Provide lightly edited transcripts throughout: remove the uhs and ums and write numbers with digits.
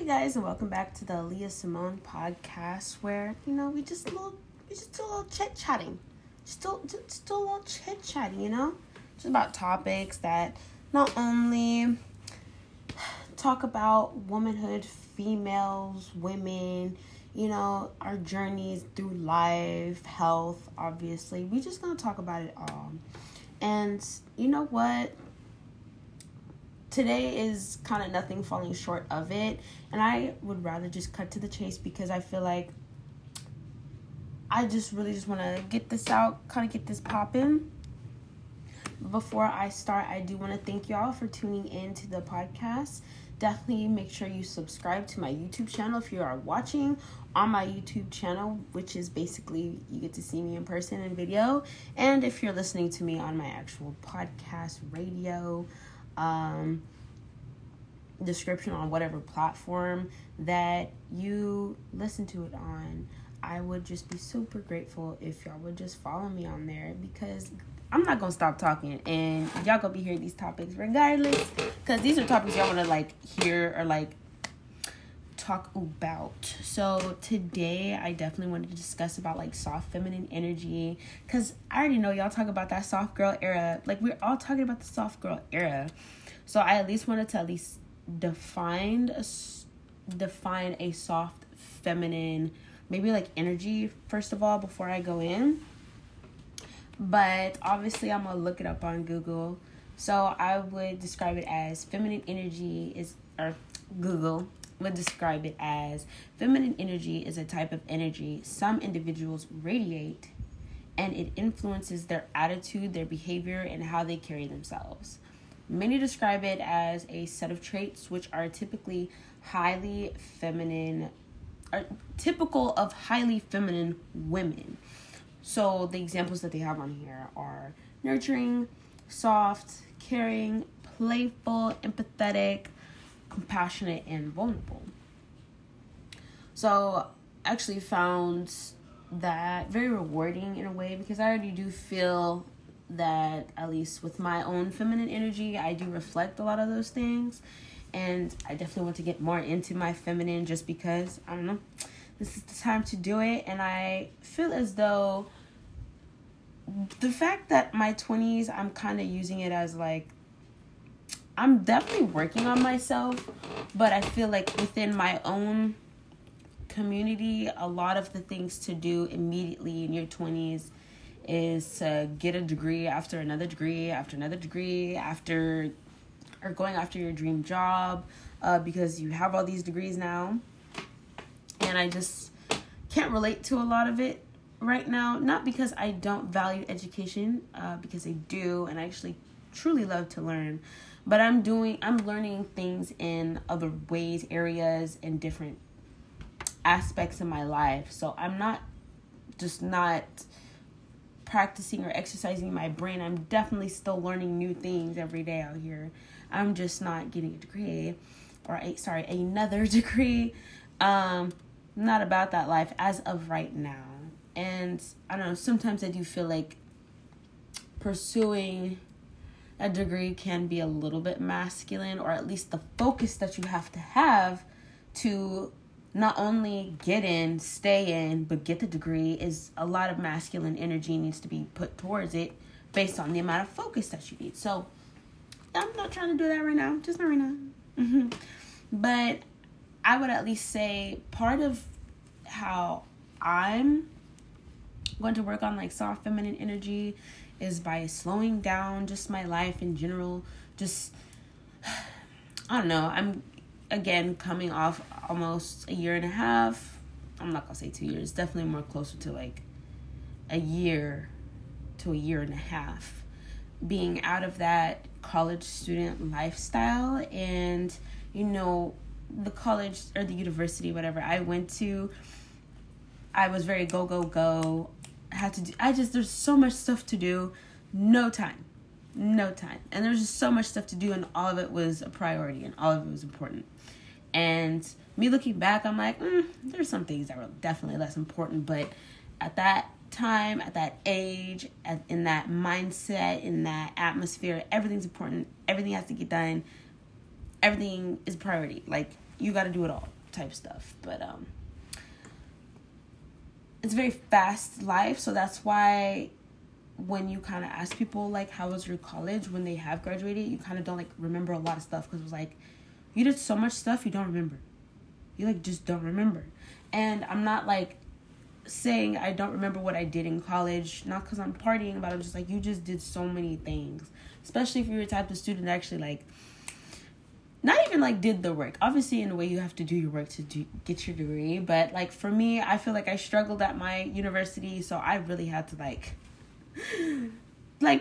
Hey guys, and welcome back to the Aaliyah Simone podcast, where we just do a little chit chatting, just do a little chit chatting, just about topics that not only talk about womanhood, females, women, our journeys through life, health. Obviously, we're just gonna talk about it all, and you know what? Today is kind of nothing falling short of it, and I would rather just cut to the chase because I feel like I just really just want to get this out, kind of get this popping. Before I start, I do want to thank y'all for tuning in to the podcast. Definitely make sure you subscribe to my YouTube channel if you are watching on my YouTube channel, which is basically you get to see me in person and video, and if you're listening to me on my actual podcast radio description on whatever platform that you listen to it on, I would just be super grateful if y'all would just follow me on there, because I'm not gonna stop talking and y'all gonna be hearing these topics regardless, because these are topics y'all wanna like hear or like talk about. So today I definitely wanted to discuss about like soft feminine energy, because I already know y'all talk about that soft girl era. Like, we're all talking about the soft girl era, so I at least wanted to at least define a soft feminine, maybe like energy first of all before I go in. But obviously I'm gonna look it up on Google, so I would describe it as feminine energy is, or Google would describe it as, feminine energy is a type of energy some individuals radiate, and it influences their attitude, their behavior, and how they carry themselves. Many describe it as a set of traits which are typically highly feminine, are typical of highly feminine women. So the examples that they have on here are nurturing, soft, caring, playful, empathetic, compassionate, and vulnerable. So I actually found that very rewarding in a way, because I already do feel that, at least with my own feminine energy, I do reflect a lot of those things, and I definitely want to get more into my feminine just because, I don't know, this is the time to do it. And I feel as though the fact that my 20s, I'm kind of using it as like, I'm definitely working on myself, but I feel like within my own community, a lot of the things to do immediately in your 20s is to get a degree after another degree after another degree after, or going after your dream job, because you have all these degrees now. And I just can't relate to a lot of it right now. Not because I don't value education, because I do, and I actually truly love to learn. But I'm learning things in other ways, areas, and different aspects of my life. So I'm not practicing or exercising my brain. I'm definitely still learning new things every day out here. I'm just not getting a degree, another degree. Not about that life as of right now. And I don't know, sometimes I do feel like pursuing a degree can be a little bit masculine, or at least the focus that you have to not only get in, stay in, but get the degree is a lot of masculine energy needs to be put towards it based on the amount of focus that you need. So I'm not trying to do that right now, just not right now. But I would at least say part of how I'm going to work on like soft feminine energy is by slowing down just my life in general. Just, I don't know, I'm, again, coming off almost a year and a half. I'm not gonna say 2 years, definitely more closer to like a year to a year and a half, being out of that college student lifestyle. And, the college or the university, whatever I went to, I was very go. There's so much stuff to do, no time, and there's just so much stuff to do, and all of it was a priority, and all of it was important. And me looking back, I'm like, there's some things that were definitely less important, but at that time, at that age, in that mindset, in that atmosphere, everything's important, everything has to get done, everything is priority. Like, you got to do it all type stuff. But it's a very fast life, so that's why when you kind of ask people, like, how was your college when they have graduated, you kind of don't, like, remember a lot of stuff, because it was like, you did so much stuff you don't remember. You, like, just don't remember. And I'm not, like, saying I don't remember what I did in college, not because I'm partying, but I'm just like, you just did so many things, especially if you're the type of student that actually, like, not even, like, did the work. Obviously, in a way, you have to do your work to get your degree, but, like, for me, I feel like I struggled at my university, so I really had to, like,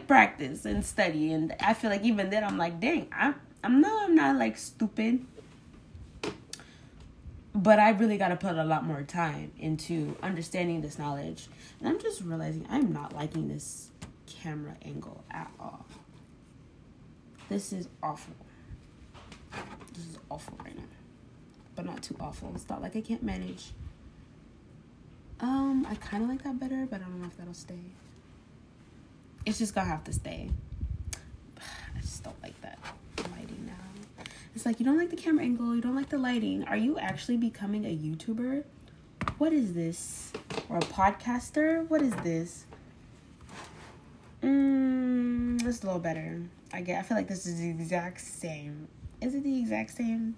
practice and study, and I feel like even then, I'm like, dang, I'm not, like, stupid, but I really got to put a lot more time into understanding this knowledge. And I'm just realizing I'm not liking this camera angle at all. This is awful. This is awful right now. But not too awful. It's not like I can't manage. I kind of like that better, but I don't know if that'll stay. It's just gonna have to stay. I just don't like that lighting now. It's like, you don't like the camera angle. You don't like the lighting. Are you actually becoming a YouTuber? What is this? Or a podcaster? What is this? This is a little better. I feel like this is the exact same. Is it the exact same?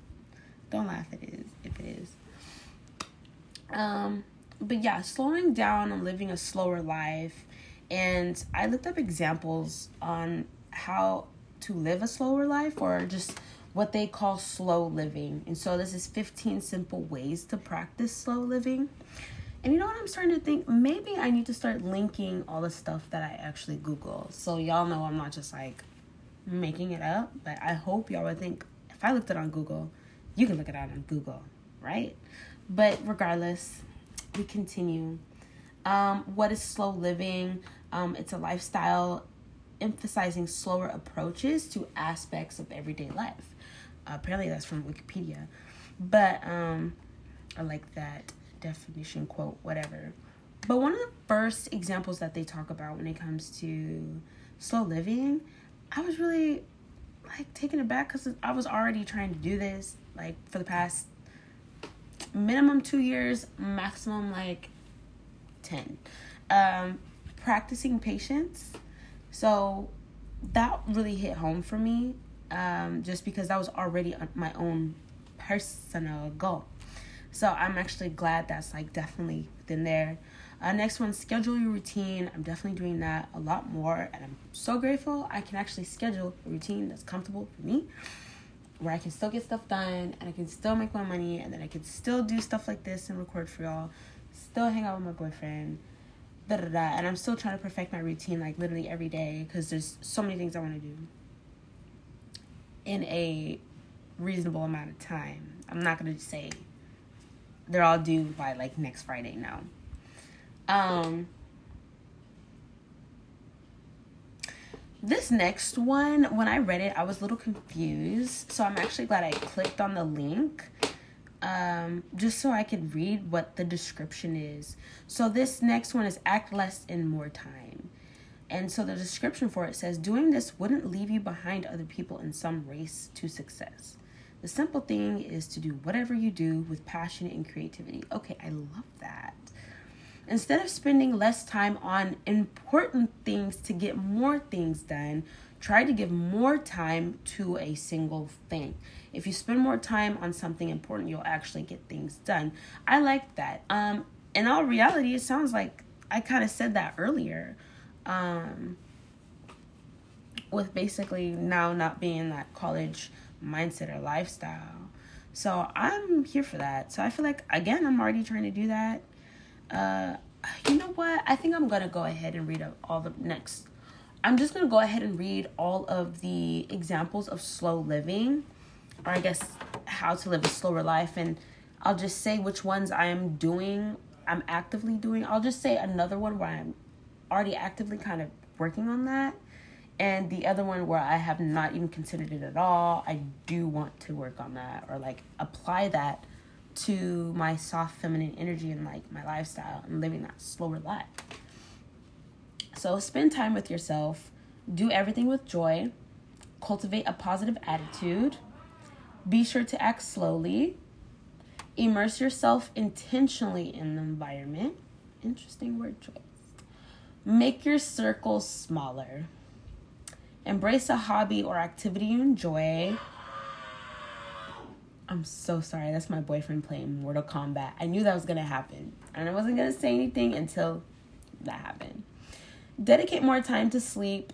Don't laugh if it is. But yeah, slowing down and living a slower life. And I looked up examples on how to live a slower life, or just what they call slow living. And so this is 15 simple ways to practice slow living. And you know what, I'm starting to think, maybe I need to start linking all the stuff that I actually Google. So y'all know I'm not just, like, making it up, but I hope y'all would think, if I looked it on Google, you can look it out on Google, right? But regardless, we continue. What is slow living? It's a lifestyle emphasizing slower approaches to aspects of everyday life. Apparently that's from Wikipedia, but I like that definition, quote, whatever. But one of the first examples that they talk about when it comes to slow living, I was really, like, taken aback, because I was already trying to do this, like, for the past minimum 2 years, maximum, like, 10. Practicing patience. So that really hit home for me, just because that was already my own personal goal. So I'm actually glad that's, like, definitely within there. Next one, schedule your routine. I'm definitely doing that a lot more, and I'm so grateful I can actually schedule a routine that's comfortable for me, where I can still get stuff done, and I can still make my money, and then I can still do stuff like this and record for y'all, still hang out with my boyfriend, and I'm still trying to perfect my routine, like, literally every day, because there's so many things I want to do in a reasonable amount of time. I'm not going to say they're all due by, like, next Friday, no. This next one, when I read it, I was a little confused, so I'm actually glad I clicked on the link, just so I could read what the description is. So this next one is act less in more time. And so the description for it says, doing this wouldn't leave you behind other people in some race to success. The simple thing is to do whatever you do with passion and creativity. Okay, I love that. Instead of spending less time on important things to get more things done, try to give more time to a single thing. If you spend more time on something important, you'll actually get things done. I like that. In all reality, it sounds like I kind of said that earlier, with basically now not being in that college mindset or lifestyle. So I'm here for that. So I feel like, again, I'm already trying to do that. You know what? I think I'm going to go ahead and read all the next. I'm just going to go ahead and read all of the examples of slow living, or I guess how to live a slower life. And I'll just say which ones I'm actively doing. I'll just say another one where I'm already actively kind of working on that, and the other one where I have not even considered it at all. I do want to work on that, or, like, apply that to my soft feminine energy and, like, my lifestyle and living that slower life. So spend time with yourself, do everything with joy, cultivate a positive attitude, Be sure to act slowly. Immerse yourself intentionally in the environment. Interesting word choice. Make your circle smaller. Embrace a hobby or activity you enjoy. I'm so sorry. That's my boyfriend playing Mortal Kombat. I knew that was going to happen. And I wasn't going to say anything until that happened. Dedicate more time to sleep.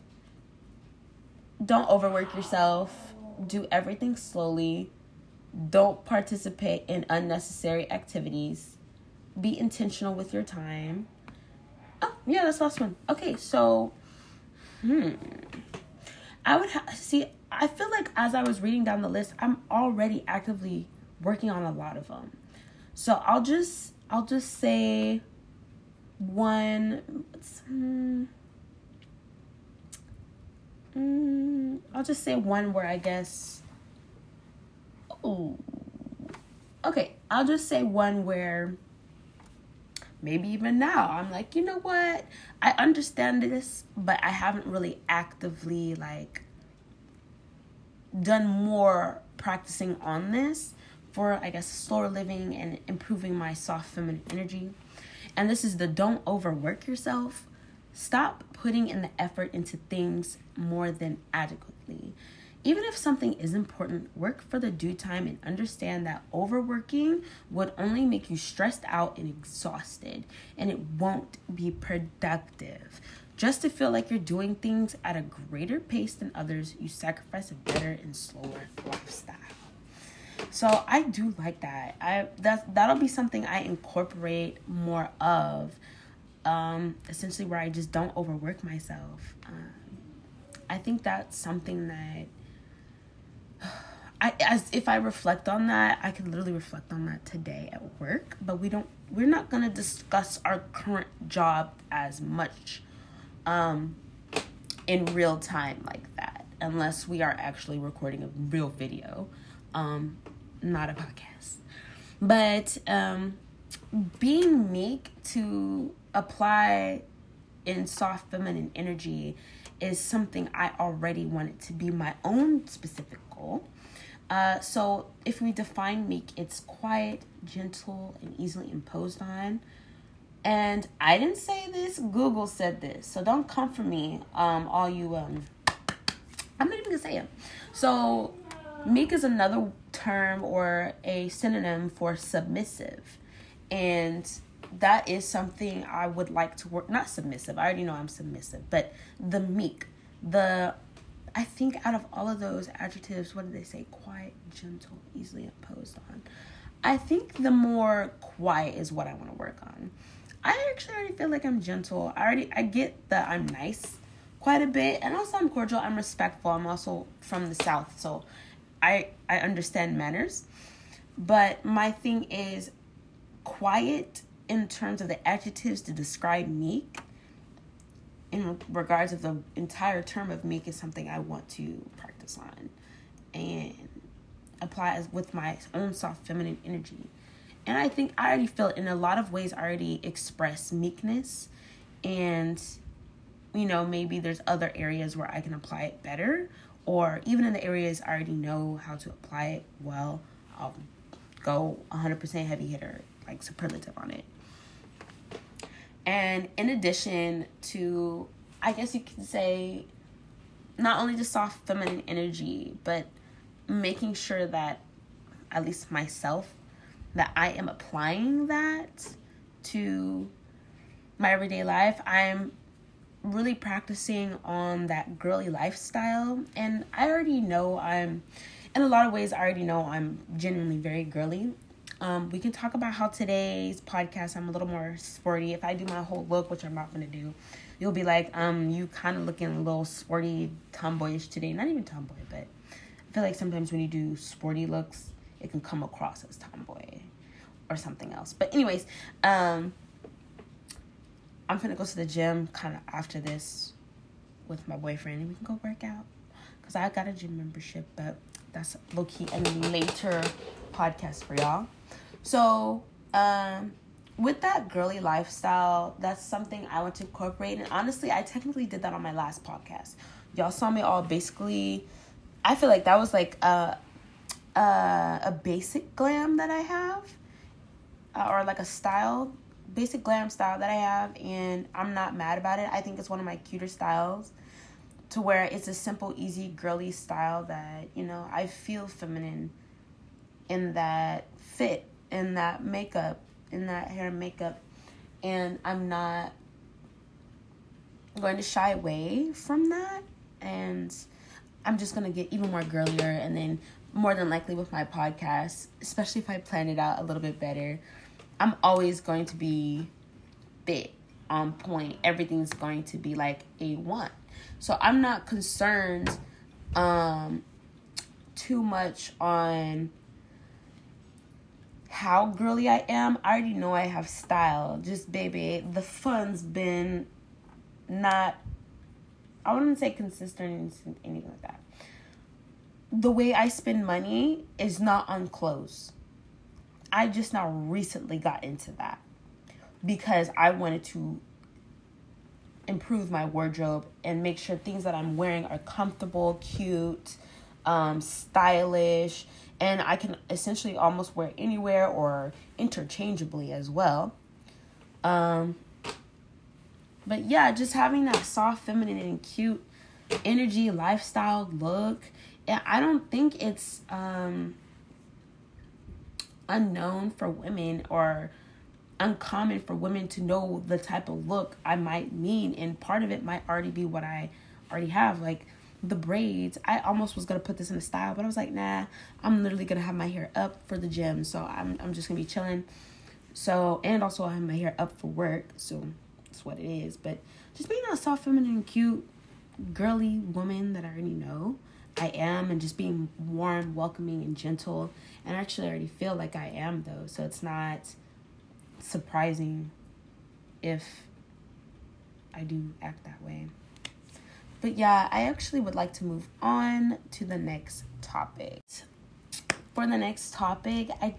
Don't overwork yourself. Do everything slowly. Don't participate in unnecessary activities. Be intentional with your time. Oh, yeah, that's the last one. Okay, so, I feel like as I was reading down the list, I'm already actively working on a lot of them. So I'll just say one. I'll just say one where I guess. Oh, okay. I'll just say one where. Maybe even now, I'm like, you know what? I understand this, but I haven't really actively, like, done more practicing on this for, I guess, slower living and improving my soft feminine energy. And this is the don't overwork yourself. Stop putting in the effort into things more than adequately. Even if something is important, work for the due time and understand that overworking would only make you stressed out and exhausted, and it won't be productive. Just to feel like you're doing things at a greater pace than others, you sacrifice a better and slower lifestyle. So I do like that. That'll be something I incorporate more of, essentially where I just don't overwork myself. I think that's something that, if I reflect on that, I could literally reflect on that today at work, but we're not going to discuss our current job as much in real time like that, unless we are actually recording a real video, not a podcast. But being meek to apply in soft feminine energy is something I already want it to be my own specific goal. So if we define meek, it's quiet, gentle, and easily imposed on. And I didn't say this. Google said this. So don't come for me, all you... I'm not even going to say it. So meek is another term or a synonym for submissive. And that is something I would like to work... Not submissive. I already know I'm submissive. But the meek, I think out of all of those adjectives, what did they say? Quiet, gentle, easily imposed on. I think the more quiet is what I want to work on. I actually already feel like I'm gentle. I get that I'm nice quite a bit. And also I'm cordial. I'm respectful. I'm also from the South. So I understand manners. But my thing is quiet... in terms of the adjectives to describe meek, in regards of the entire term of meek, is something I want to practice on and apply as with my own soft feminine energy. And I think I already feel it in a lot of ways. I already express meekness, and maybe there's other areas where I can apply it better, or even in the areas I already know how to apply it well, I'll go 100% heavy hitter, like superlative on it. And in addition to, I guess you could say, not only just soft feminine energy, but making sure that, at least myself, that I am applying that to my everyday life. I'm really practicing on that girly lifestyle. And I already know in a lot of ways, I already know I'm genuinely very girly. We can talk about how today's podcast, I'm a little more sporty. If I do my whole look, which I'm not going to do, you'll be like, you kind of looking a little sporty, tomboyish today. Not even tomboy, but I feel like sometimes when you do sporty looks, it can come across as tomboy or something else. But anyways, I'm going to go to the gym kind of after this with my boyfriend, and we can go work out because I got a gym membership, but that's low-key and later podcast for y'all. So, with that girly lifestyle, that's something I want to incorporate. And honestly, I technically did that on my last podcast. Y'all saw me all basically, I feel like that was like a basic glam that I have, or like a style, basic glam style that I have, and I'm not mad about it. I think it's one of my cuter styles, to where it's a simple, easy, girly style that, you know, I feel feminine in that fit, in that makeup, in that hair and makeup, and I'm not going to shy away from that, and I'm just going to get even more girlier, and then more than likely with my podcast, especially if I plan it out a little bit better, I'm always going to be fit, on point. Everything's going to be like A1. So I'm not concerned too much on how girly I am. I already know I have style. Just, baby, the fun's been not, I wouldn't say consistent or anything like that. The way I spend money is not on clothes. I just now recently got into that because I wanted to improve my wardrobe and make sure things that I'm wearing are comfortable, cute, stylish, and I can essentially almost wear anywhere or interchangeably as well. But yeah, just having that soft, feminine, and cute energy, lifestyle, look. And I don't think it's unknown for women or uncommon for women to know the type of look I might mean, and part of it might already be what I already have, like the braids. I almost was gonna put this in a style, but I was like, nah, I'm literally gonna have my hair up for the gym, so I'm just gonna be chilling. So, and also I have my hair up for work, so that's what it is. But just being that soft, feminine, cute, girly woman that I already know I am, and just being warm, welcoming, and gentle. And I actually already feel like I am, though, so it's not surprising if I do act that way. But yeah, I actually would like to move on to the next topic. For the next topic, I've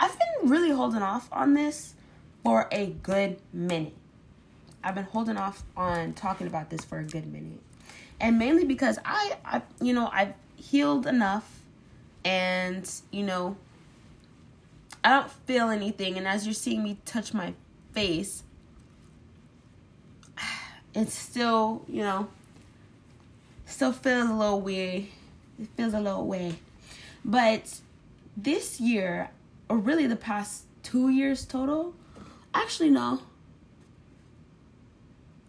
been really holding off on this for a good minute. I've been holding off on talking about this for a good minute. And mainly because I you know, I've healed enough, and, you know, I don't feel anything. And as you're seeing me touch my face, it's still, you know, still feels a little weird. It feels a little weird. But this year, or really the past 2 years total, actually, no.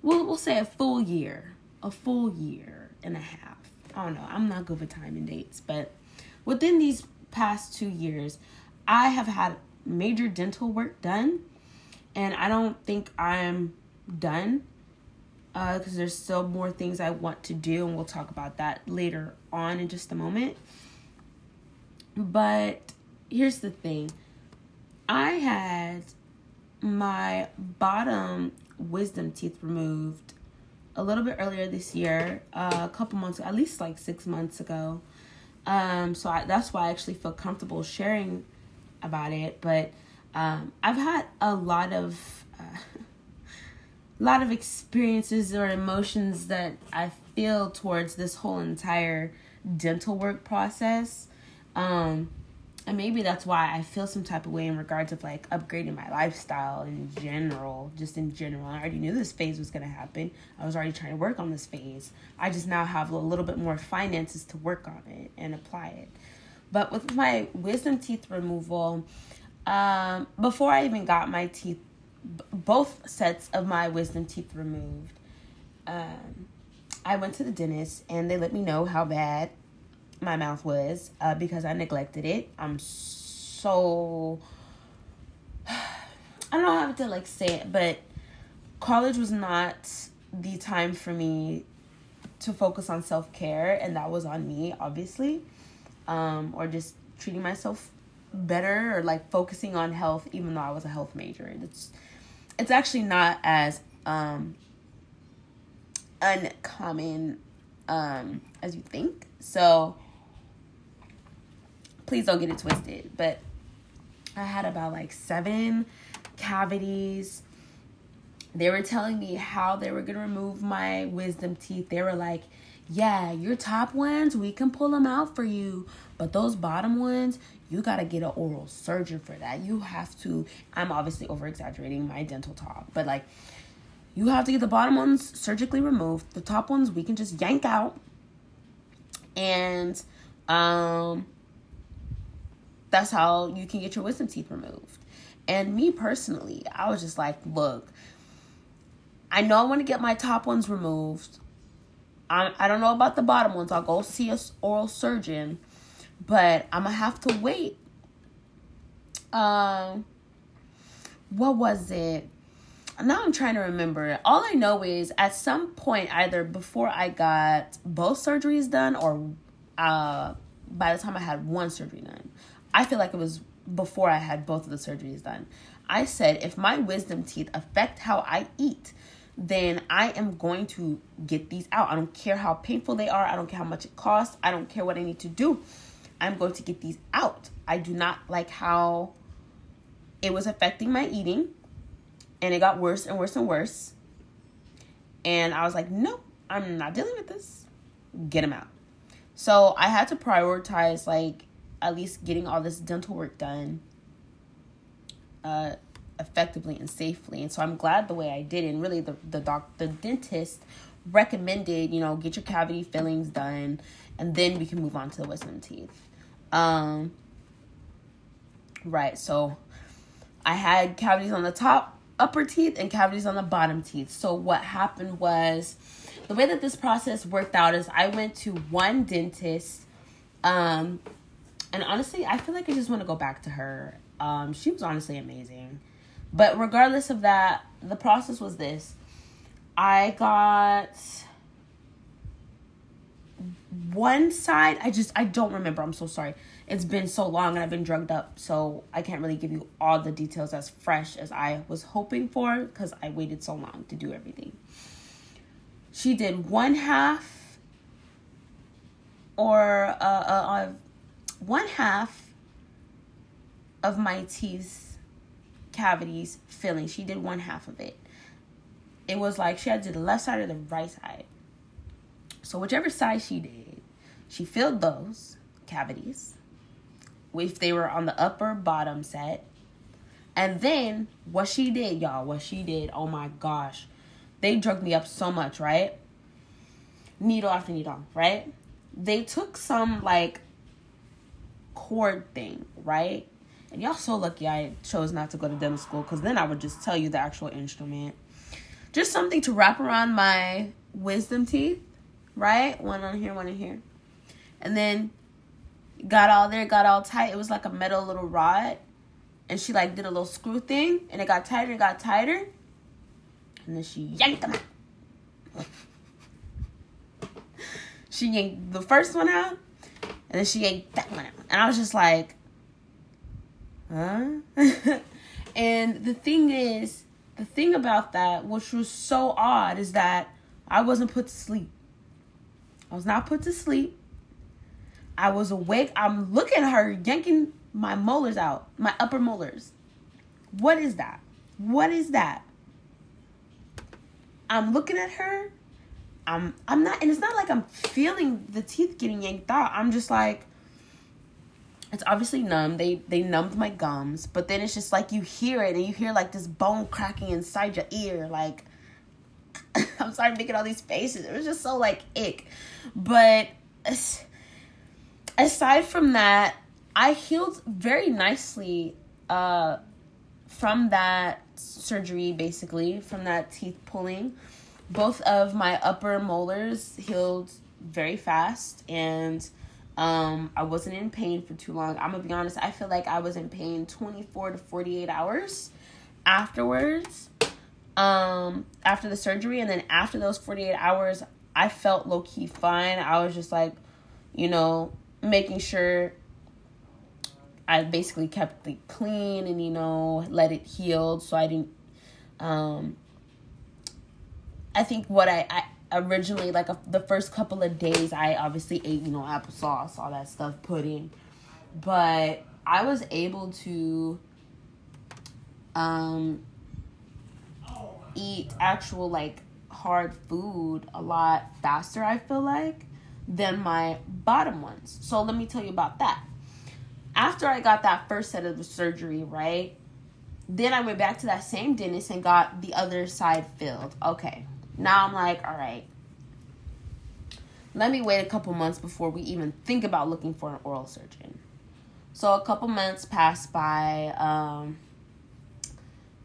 We'll say a full year. A full year and a half. I don't know. I'm not good with time and dates. But within these past 2 years, I have had major dental work done. And I don't think I'm done. Because there's still more things I want to do. And we'll talk about that later on in just a moment. But here's the thing. I had my bottom wisdom teeth removed a little bit earlier this year, a couple months, at least like 6 months ago. So that's why I actually feel comfortable sharing about it. But I've had a lot of experiences or emotions that I feel towards this whole entire dental work process. And maybe that's why I feel some type of way in regards of like upgrading my lifestyle in general, just in general. I already knew this phase was going to happen. I was already trying to work on this phase. I just now have a little bit more finances to work on it and apply it. But with my wisdom teeth removal, before I even got my teeth, both sets of my wisdom teeth removed, I went to the dentist and they let me know how bad my mouth was, because I neglected it. I'm so, I don't know how to like say it, but college was not the time for me to focus on self-care, and that was on me, obviously, or just treating myself better, or like focusing on health, even though I was a health major. It's actually not as uncommon as you think, so please don't get it twisted. But I had about like 7 cavities. They were telling me how they were going to remove my wisdom teeth. They were like, yeah, your top ones, we can pull them out for you. But those bottom ones, you got to get an oral surgeon for that. You have to, I'm obviously over-exaggerating my dental talk, but like you have to get the bottom ones surgically removed. The top ones, we can just yank out. And that's how you can get your wisdom teeth removed. And me personally, I was just like, look, I know I want to get my top ones removed. I don't know about the bottom ones. I'll go see an oral surgeon, but I'm going to have to wait. What was it? Now I'm trying to remember. All I know is at some point, either before I got both surgeries done or by the time I had one surgery done, I feel like it was before I had both of the surgeries done, I said, if my wisdom teeth affect how I eat, then I am going to get these out. I don't care how painful they are. I don't care how much it costs. I don't care what I need to do. I'm going to get these out. I do not like how it was affecting my eating. And it got worse and worse and worse. And I was like, nope, I'm not dealing with this. Get them out. So I had to prioritize, like, at least getting all this dental work done effectively and safely. And so I'm glad the way I did. And really, the dentist recommended, you know, get your cavity fillings done. And then we can move on to the wisdom teeth. Right. So I had cavities on the top upper teeth and cavities on the bottom teeth. So what happened was, the way that this process worked out is I went to one dentist, and honestly, I feel like I just want to go back to her. She was honestly amazing. But regardless of that, the process was this. I got one side. I don't remember. I'm so sorry. It's been so long and I've been drugged up, so I can't really give you all the details as fresh as I was hoping for because I waited so long to do everything. She did one half of my teeth cavities filling. She did one half of it. It was like she had to do the left side or the right side. So whichever side she did, she filled those cavities, if they were on the upper bottom set. And then what she did, oh my gosh, they drugged me up so much, right? Needle after needle, right? They took some like cord thing, right? And y'all so lucky I chose not to go to dental school, because then I would just tell you the actual instrument. Just something to wrap around my wisdom teeth, right? One on here, one in here. And then got all there, got all tight. It was like a metal little rod. And she like did a little screw thing. And it got tighter, And then she yanked them out. She yanked the first one out. And then she yanked that one out. And I was just like, huh? And the thing about that, which was so odd, is that I wasn't put to sleep. I was not put to sleep. I was awake. I'm looking at her yanking my molars out, my upper molars. What is that? I'm looking at her. I'm not, and it's not like I'm feeling the teeth getting yanked out. I'm just like, it's obviously numb. They numbed my gums, but then it's just like you hear it, and you hear like this bone cracking inside your ear. Like, I'm sorry, I'm making all these faces. It was just so like ick, but. Aside from that, I healed very nicely from that surgery, basically, from that teeth pulling. Both of my upper molars healed very fast, and I wasn't in pain for too long. I'm going to be honest, I feel like I was in pain 24 to 48 hours afterwards, after the surgery. And then after those 48 hours, I felt low-key fine. I was just like, you know, making sure I basically kept it clean and, you know, let it heal. So I didn't, I think what I originally, like the first couple of days, I obviously ate, you know, applesauce, all that stuff, pudding. But I was able to eat actual, like, hard food a lot faster, I feel like, than my bottom ones. So let me tell you about that. After I got that first set of the surgery, right, then I went back to that same dentist and got the other side filled. Okay, now I'm like, all right, let me wait a couple months before we even think about looking for an oral surgeon. So a couple months passed by,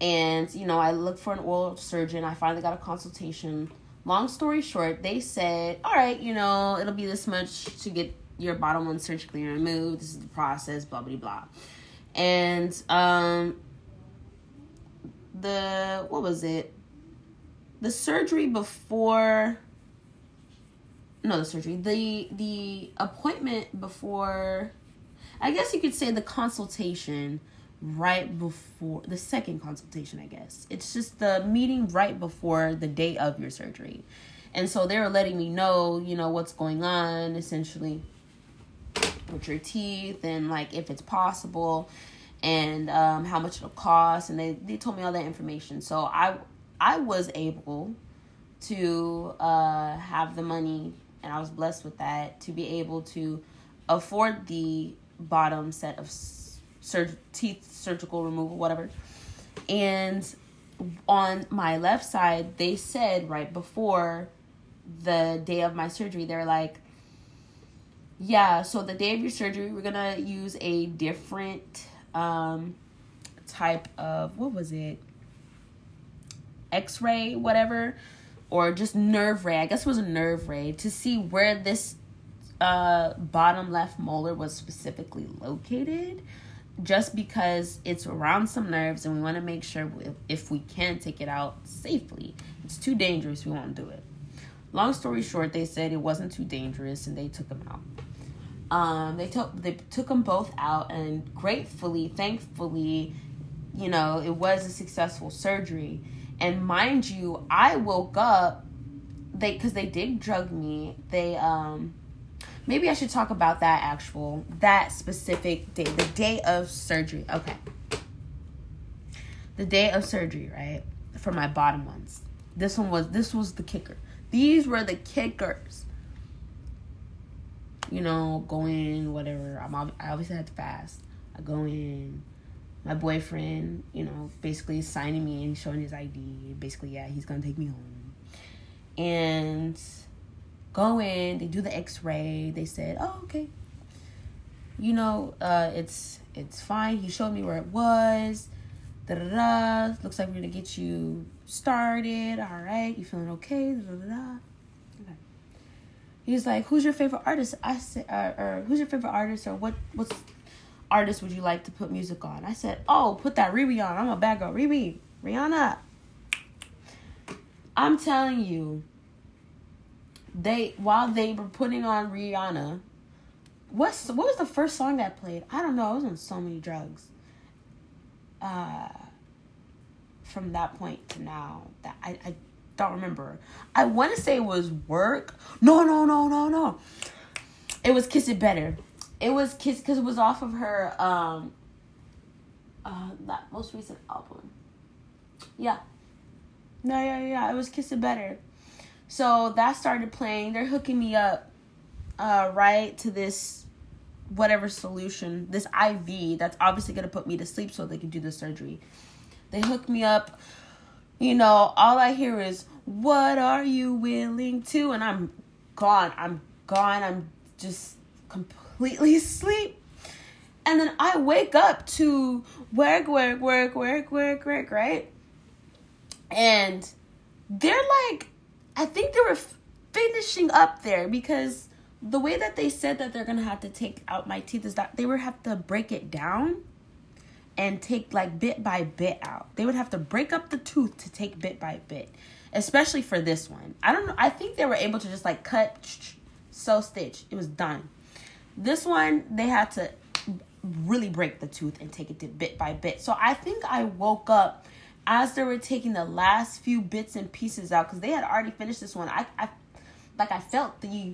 and, you know, I looked for an oral surgeon. I finally got a consultation. Long story short, they said, all right, you know, it'll be this much to get your bottom one surgically removed. This is the process, blah, blah, blah. And the appointment before, I guess you could say the consultation right before, the second consultation, I guess. It's just the meeting right before the day of your surgery. And so they were letting me know, you know, what's going on, essentially, with your teeth and, like, if it's possible and how much it'll cost. And they told me all that information. So I was able to have the money, and I was blessed with that, to be able to afford the bottom set of teeth surgical removal, whatever. And on my left side, they said right before the day of my surgery, they're like, yeah, so the day of your surgery, we're gonna use a different type of, what was it, x-ray, whatever, or just nerve ray, I guess it was a nerve ray, to see where this bottom left molar was specifically located, just because it's around some nerves and we want to make sure if we can take it out safely. It's too dangerous, we won't do it. Long story short, they said it wasn't too dangerous and they took them out. They took them both out, and gratefully, thankfully, you know, it was a successful surgery. And mind you, I woke up, because they did drug me. They, maybe I should talk about that specific day, the day of surgery. Okay. The day of surgery, right? For my bottom ones. This was the kicker. These were the kickers. You know, go in, whatever. I obviously had to fast. I go in. My boyfriend, you know, basically signing me and showing his ID. Basically, yeah, he's going to take me home. And go in, they do the x-ray. They said, oh, okay. You know, it's fine. He showed me where it was. Da-da-da. Looks like we're going to get you started. All right. You feeling okay? Da-da-da. Okay. He's like, who's your favorite artist? I said, or who's your favorite artist? Or what's artist would you like to put music on? I said, oh, put that Ruby on. I'm a bad girl. Ruby, Rihanna. I'm telling you. While they were putting on Rihanna, what was the first song that played? I don't know. I was on so many drugs. From that point to now, that I don't remember. I want to say it was Work. No. It was Kiss It Better. It was Kiss, because it was off of her that most recent album. Yeah. No, it was Kiss It Better. So that started playing. They're hooking me up, right, to this whatever solution, this IV that's obviously going to put me to sleep so they can do the surgery. They hook me up. You know, all I hear is, what are you willing to? And I'm gone. I'm just completely asleep. And then I wake up to work, right? And they're like, I think they were finishing up there, because the way that they said that they're going to have to take out my teeth is that they would have to break it down and take, like, bit by bit out. They would have to break up the tooth to take bit by bit, especially for this one. I don't know. I think they were able to just, like, cut, sew, stitch. It was done. This one, they had to really break the tooth and take it bit by bit. So I think I woke up as they were taking the last few bits and pieces out, because they had already finished this one. I felt the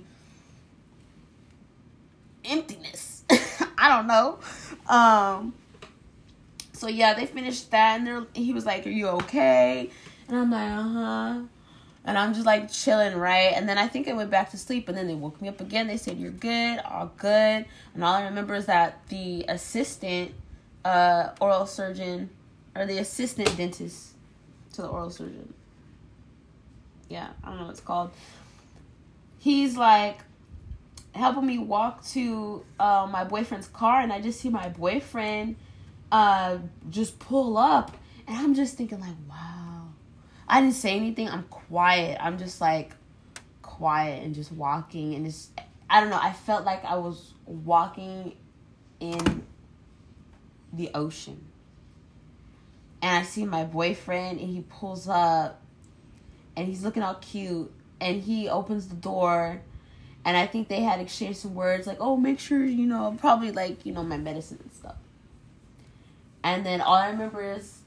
emptiness. I don't know. So yeah, they finished that, and he was like, "Are you okay?" And I'm like, "Uh huh." And I'm just like chilling, right? And then I think I went back to sleep, and then they woke me up again. They said, "You're good, all good." And all I remember is that the assistant oral surgeon, or the assistant dentist to the oral surgeon, yeah, I don't know what it's called, he's like helping me walk to my boyfriend's car, and I just see my boyfriend just pull up, and I'm just thinking like, wow. I didn't say anything. I'm quiet. I'm just like quiet and just walking, and it's, I don't know, I felt like I was walking in the ocean. And I see my boyfriend, and he pulls up, and he's looking all cute, and he opens the door, and I think they had exchanged some words, like, oh, make sure, you know, probably, like, you know, my medicine and stuff. And then all I remember is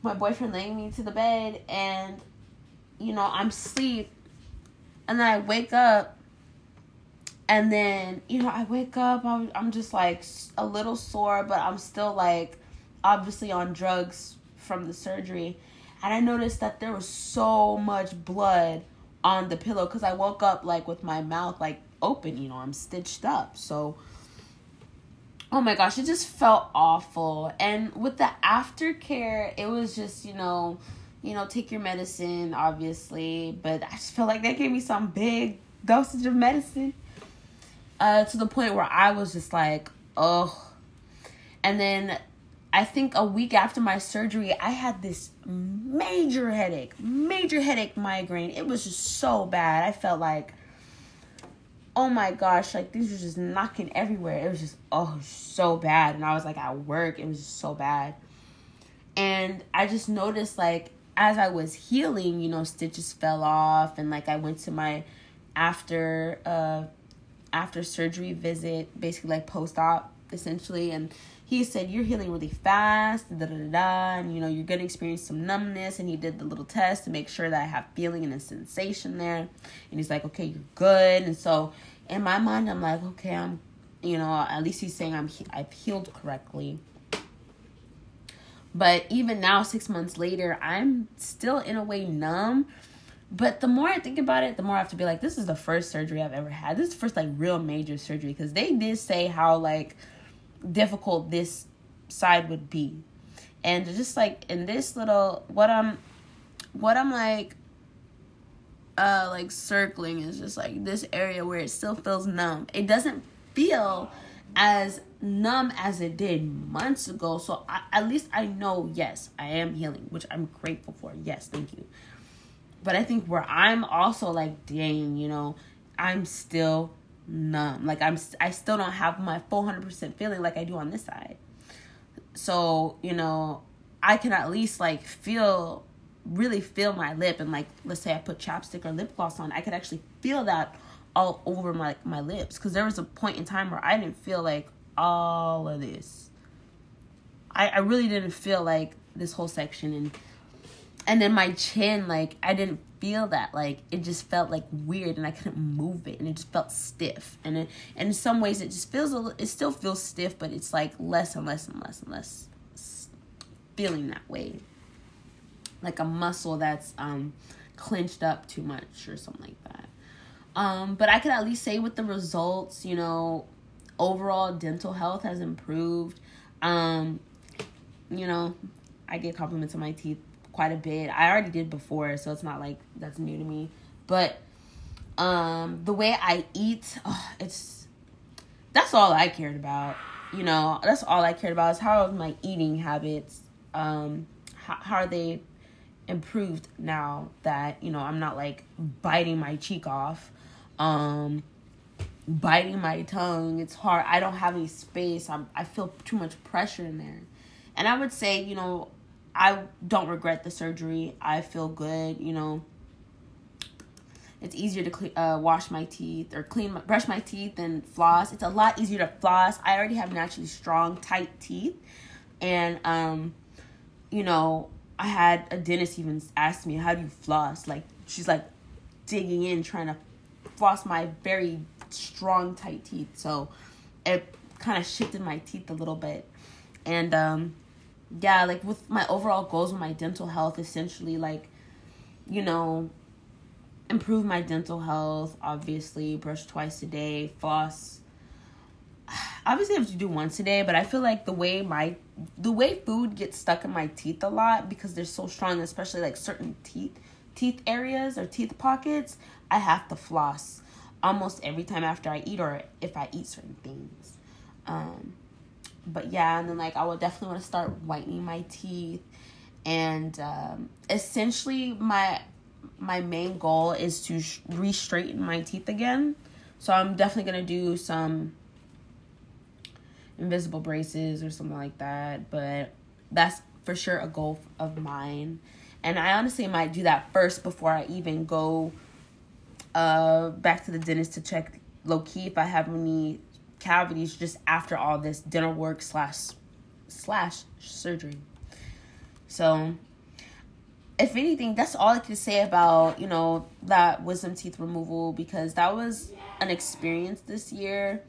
my boyfriend laying me to the bed, and, you know, I'm asleep, and then I wake up, and then, you know, I wake up, I'm just, like, a little sore, but I'm still, like, obviously on drugs from the surgery. And I noticed that there was so much blood on the pillow, because I woke up like with my mouth like open, you know, I'm stitched up. So, oh my gosh, it just felt awful. And with the aftercare, it was just, you know, take your medicine, obviously. But I just felt like they gave me some big dosage of medicine to the point where I was just like, oh. And then I think a week after my surgery, I had this major headache migraine. It was just so bad. I felt like, oh my gosh, like these were just knocking everywhere. It was just, oh, so bad. And I was like at work. It was just so bad. And I just noticed like as I was healing, you know, stitches fell off. And like I went to my after surgery visit, basically like post-op essentially. And he said, you're healing really fast, and, you know, you're going to experience some numbness. And he did the little test to make sure that I have feeling and a sensation there. And he's like, okay, you're good. And so in my mind, I'm like, okay, I'm, you know, at least he's saying I've healed correctly. But even now, 6 months later, I'm still in a way numb. But the more I think about it, the more I have to be like, this is the first surgery I've ever had. This is the first, like, real major surgery. Because they did say how, like, difficult this side would be, and just like in this little what I'm like circling is just like this area where it still feels numb. It doesn't feel as numb as it did months ago. So at least I know, yes, I am healing, which I'm grateful for. Yes, thank you. But I think where I'm also like, dang, you know, I'm still numb. Like I still don't have my full 100% feeling like I do on this side. So, you know, I can at least like really feel my lip, and like let's say I put chapstick or lip gloss on, I could actually feel that all over my lips, because there was a point in time where I didn't feel like all of this. I really didn't feel like this whole section, and then my chin, like I didn't feel that, like it just felt like weird, and I couldn't move it, and it just felt stiff, and in some ways it just feels it still feels stiff, but it's like less and less feeling that way, like a muscle that's clenched up too much or something like that. But I could at least say with the results, you know, overall dental health has improved. You know, I get compliments on my teeth quite a bit. I already did before, so it's not like that's new to me. But the way I eat, that's all I cared about. You know, that's all I cared about is how are my eating habits, how are they improved now that, you know, I'm not like biting my cheek off, biting my tongue. It's hard. I don't have any space. I feel too much pressure in there. And I would say, you know, I don't regret the surgery. I feel good, you know. It's easier to wash my teeth or brush my teeth and floss. It's a lot easier to floss. I already have naturally strong, tight teeth. And, you know, I had a dentist even ask me, how do you floss? Like, she's like digging in, trying to floss my very strong, tight teeth. So it kind of shifted my teeth a little bit. And, yeah, like with my overall goals with my dental health, essentially, like, you know, improve my dental health, obviously. Brush twice a day, floss. Obviously, I have to do once a day, but I feel like the way food gets stuck in my teeth a lot because they're so strong, especially like certain teeth areas or teeth pockets, I have to floss almost every time after I eat or if I eat certain things. But yeah, and then like I would definitely want to start whitening my teeth, and essentially my main goal is to re-straighten my teeth again. So I'm definitely gonna do some invisible braces or something like that, but that's for sure a goal of mine. And I honestly might do that first before I even go back to the dentist to check low-key if I have any cavities just after all this dental work slash surgery. So if anything, that's all I can say about, you know, that wisdom teeth removal, because that was an experience this year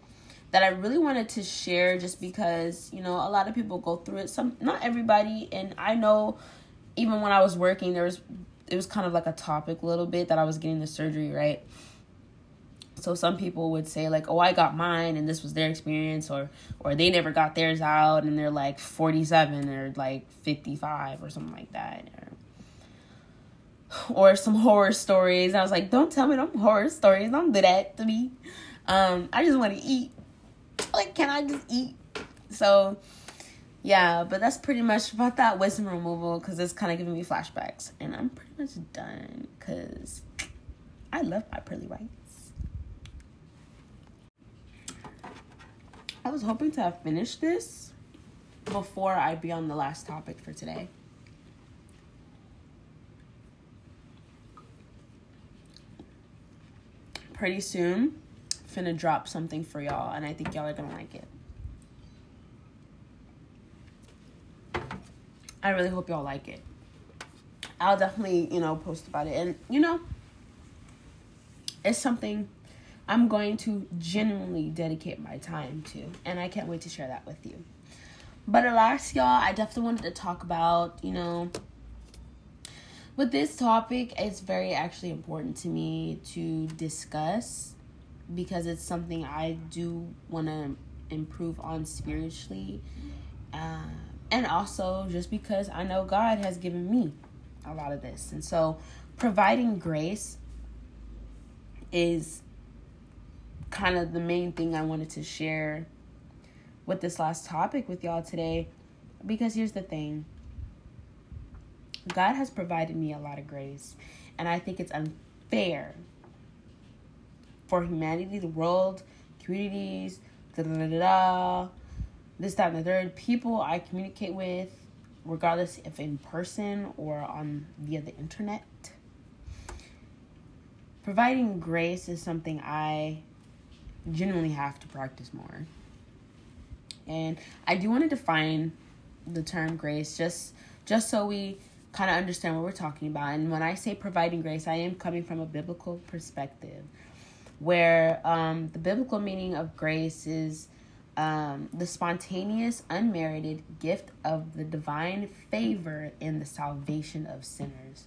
that I really wanted to share just because, you know, a lot of people go through it. Some, not everybody. And I know even when I was working, it was kind of like a topic a little bit that I was getting the surgery, right? So some people would say like, oh, I got mine and this was their experience, or they never got theirs out and they're like 47 or like 55 or something like that. Or some horror stories. And I was like, don't tell me them horror stories. Don't do that to me. I just want to eat. Like, can I just eat? So, yeah, but that's pretty much about that wisdom removal, because it's kind of giving me flashbacks. And I'm pretty much done, because I love my pearly whites. I was hoping to have finished this before I be on the last topic for today. Pretty soon, finna drop something for y'all, and I think y'all are gonna like it. I really hope y'all like it. I'll definitely, you know, post about it, and you know, it's something I'm going to genuinely dedicate my time to, and I can't wait to share that with you. But alas, y'all, I definitely wanted to talk about, you know, with this topic, it's very actually important to me to discuss, because it's something I do want to improve on spiritually. And also just because I know God has given me a lot of this. And so providing grace is kind of the main thing I wanted to share with this last topic with y'all today. Because here's the thing. God has provided me a lot of grace. And I think it's unfair for humanity, the world, communities, this, that, and the third, people I communicate with, regardless if in person or on via the internet. Providing grace is something I genuinely have to practice more. And I do want to define the term grace just so we kind of understand what we're talking about. And when I say providing grace, I am coming from a biblical perspective, where the biblical meaning of grace is the spontaneous, unmerited gift of the divine favor in the salvation of sinners,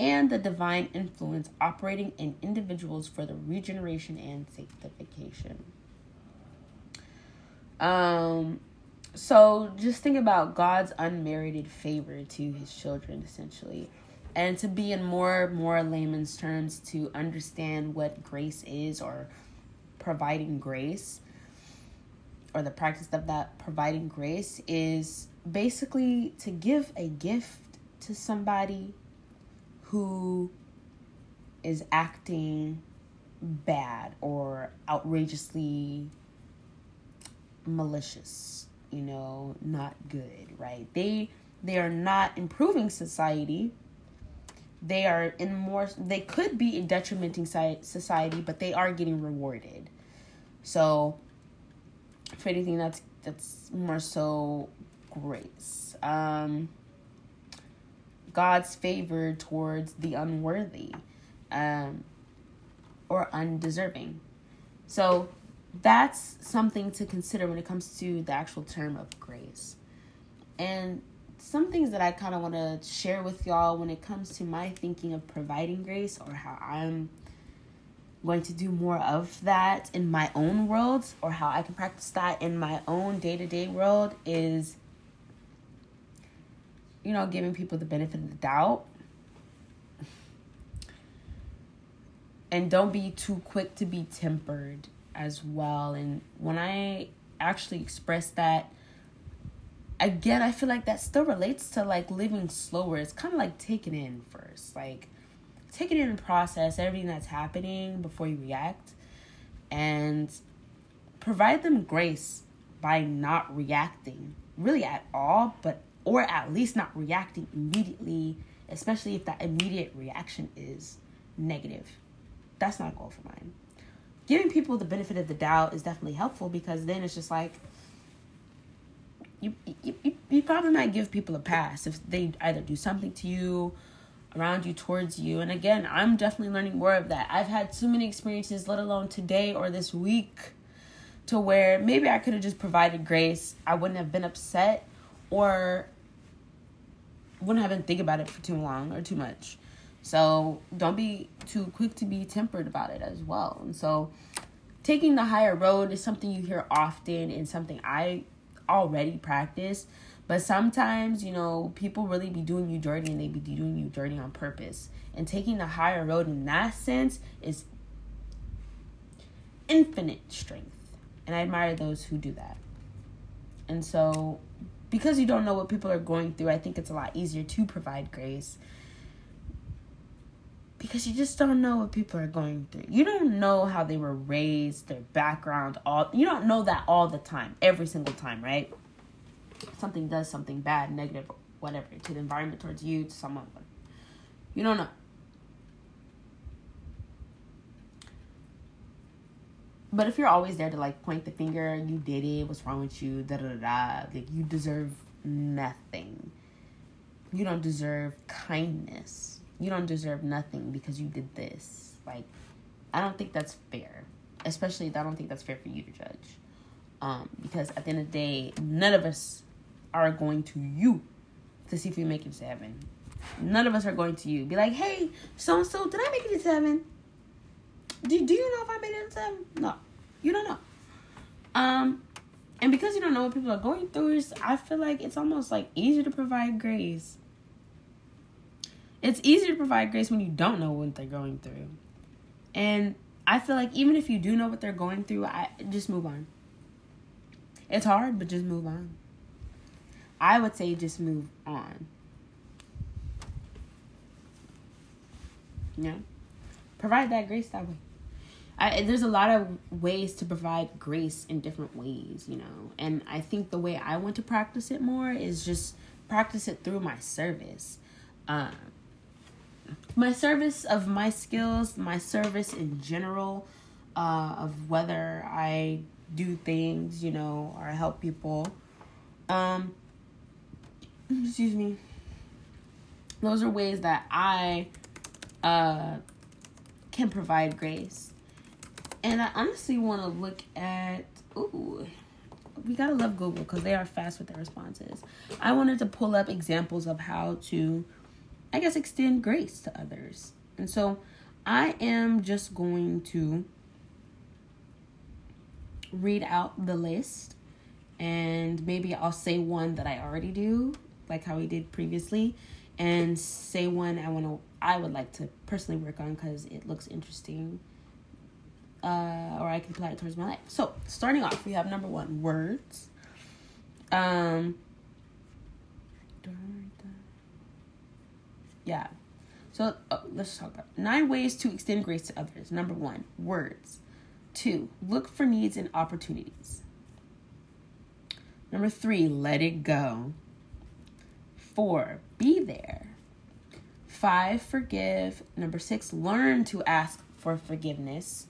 and the divine influence operating in individuals for the regeneration and sanctification. So just think about God's unmerited favor to his children, essentially. And to be in more layman's terms, to understand what grace is, or providing grace, or the practice of that, providing grace is basically to give a gift to somebody who is acting bad or outrageously malicious, you know, not good, right? They are not improving society. They are they could be detrimenting society, but they are getting rewarded. So, for anything, that's more so grace. God's favor towards the unworthy, or undeserving. So, that's something to consider when it comes to the actual term of grace. And some things that I kind of want to share with y'all when it comes to my thinking of providing grace, or how I'm going to do more of that in my own world, or how I can practice that in my own day-to-day world, is, you know, giving people the benefit of the doubt. And don't be too quick to be tempered as well. And when I actually expressed that, again, I feel like that still relates to, like, living slower. It's kind of like taking it in first. Like, take it in and process everything that's happening before you react. And provide them grace by not reacting really at all, or at least not reacting immediately, especially if that immediate reaction is negative. That's not a goal for mine. Giving people the benefit of the doubt is definitely helpful, because then it's just like, you probably might give people a pass if they either do something to you, around you, towards you. And again, I'm definitely learning more of that. I've had too many experiences, let alone today or this week, to where maybe I could have just provided grace. I wouldn't have been upset, or wouldn't have been thinking about it for too long or too much. So don't be too quick to be tempered about it as well. And so taking the higher road is something you hear often, and something I already practice. But sometimes, you know, people really be doing you dirty, and they be doing you dirty on purpose. And taking the higher road in that sense is infinite strength. And I admire those who do that. And so, because you don't know what people are going through, I think it's a lot easier to provide grace, because you just don't know what people are going through. You don't know how they were raised, their background, you don't know that all the time, every single time, right? Something does something bad, negative, whatever, to the environment, towards you, to someone. You don't know. But if you're always there to, like, point the finger, you did it, what's wrong with you, da-da-da-da, like, you deserve nothing. You don't deserve kindness. You don't deserve nothing because you did this. Like, I don't think that's fair. Especially, I don't think that's fair for you to judge. Because at the end of the day, none of us are going to you to see if we make it to heaven. None of us are going to you. Be like, hey, so-and-so, did I make it to heaven? Do you know if I made it to heaven? No. You don't know. And because you don't know what people are going through, I feel like it's almost like easier to provide grace. It's easier to provide grace when you don't know what they're going through. And I feel like even if you do know what they're going through, just move on. It's hard, but just move on. I would say just move on. Yeah. Provide that grace that way. There's a lot of ways to provide grace in different ways, you know. And I think the way I want to practice it more is just practice it through my service. My service of my skills, my service in general, of whether I do things, you know, or help people. Excuse me. Those are ways that I can provide grace. And I honestly want to look at, we gotta love Google, because they are fast with their responses. I wanted to pull up examples of how to, I guess, extend grace to others. And so I am just going to read out the list, and maybe I'll say one that I already do, like how we did previously, and say one I would like to personally work on because it looks interesting, or I can apply it towards my life. So starting off, we have number one, words. Yeah. So let's talk about 9 ways to extend grace to others. Number one, words. 2, look for needs and opportunities. Number 3, let it go. 4, be there. 5, forgive. Number 6, learn to ask for forgiveness.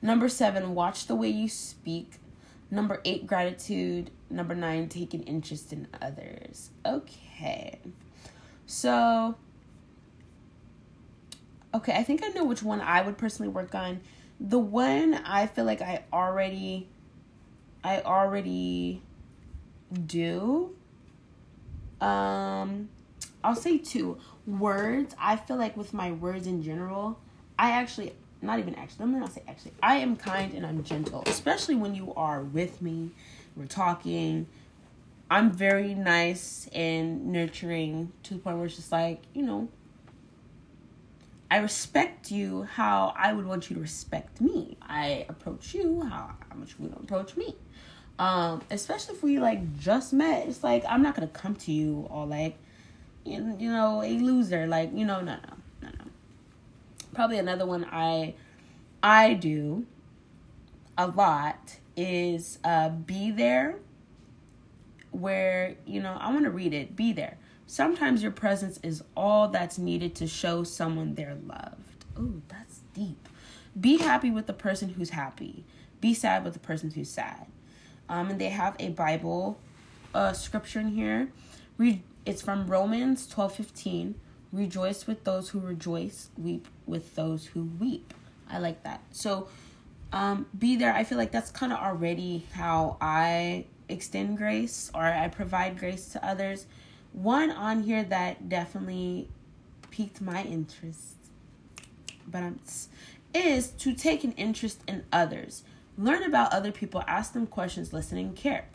Number 7, watch the way you speak. Number 8, gratitude. Number 9, take an interest in others. Okay. So, I think I know which one I would personally work on. The one I feel like I already do I'll say two. Words. I feel like with my words in general, I am kind and I'm gentle, especially when you are with me, we're talking. I'm very nice and nurturing to the point where it's just like, you know, I respect you how I would want you to respect me. I approach you how I want you to approach me. Especially if we like just met, it's like, I'm not going to come to you all like, you know, a loser, like, you know, no. Probably another one I do a lot is be there where, you know, I want to read it. Be there. Sometimes your presence is all that's needed to show someone they're loved. Ooh, that's deep. Be happy with the person who's happy. Be sad with the person who's sad. And they have a Bible scripture in here. It's from Romans 12:15. Rejoice with those who rejoice. Weep with those who weep. I like that. So be there. I feel like that's kind of already how I extend grace, or I provide grace to others. One on here that definitely piqued my interest is to take an interest in others. Learn about other people. Ask them questions. Listen and care.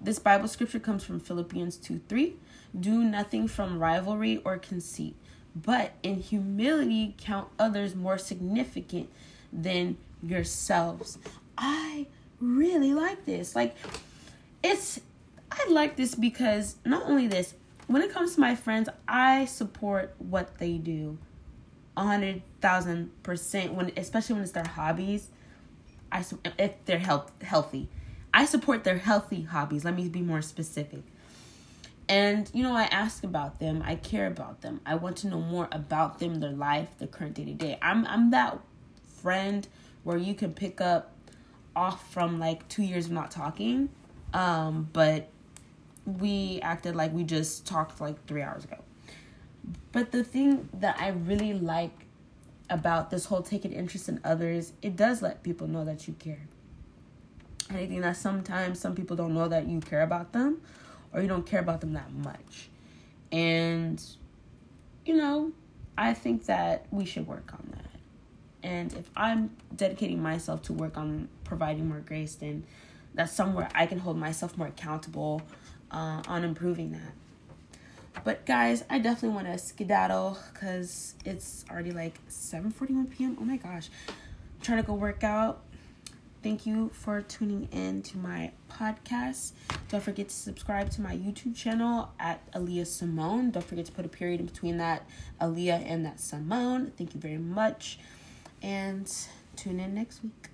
This Bible scripture comes from Philippians 2:3. Do nothing from rivalry or conceit, but in humility count others more significant than yourselves. I really like this. I like this because not only this, when it comes to my friends, I support what they do 100,000%, especially when it's their hobbies. If they're healthy, I support their healthy hobbies. Let me be more specific. And, you know, I ask about them. I care about them. I want to know more about them, their life, their current day-to-day. I'm that friend where you can pick up off from, like, 2 years of not talking. But we acted like we just talked, like, 3 hours ago. But the thing that I really like about this whole taking interest in others, it does let people know that you care. And I think that sometimes some people don't know that you care about them, or you don't care about them that much. And, you know, I think that we should work on that. And if I'm dedicating myself to work on providing more grace, then that's somewhere I can hold myself more accountable on improving that. But guys, I definitely want to skedaddle because it's already like 7:41 p.m. Oh my gosh. I'm trying to go work out. Thank you for tuning in to my podcast. Don't forget to subscribe to my YouTube channel at Aaliyah Simone. Don't forget to put a period in between that Aaliyah and that Simone. Thank you very much. And tune in next week.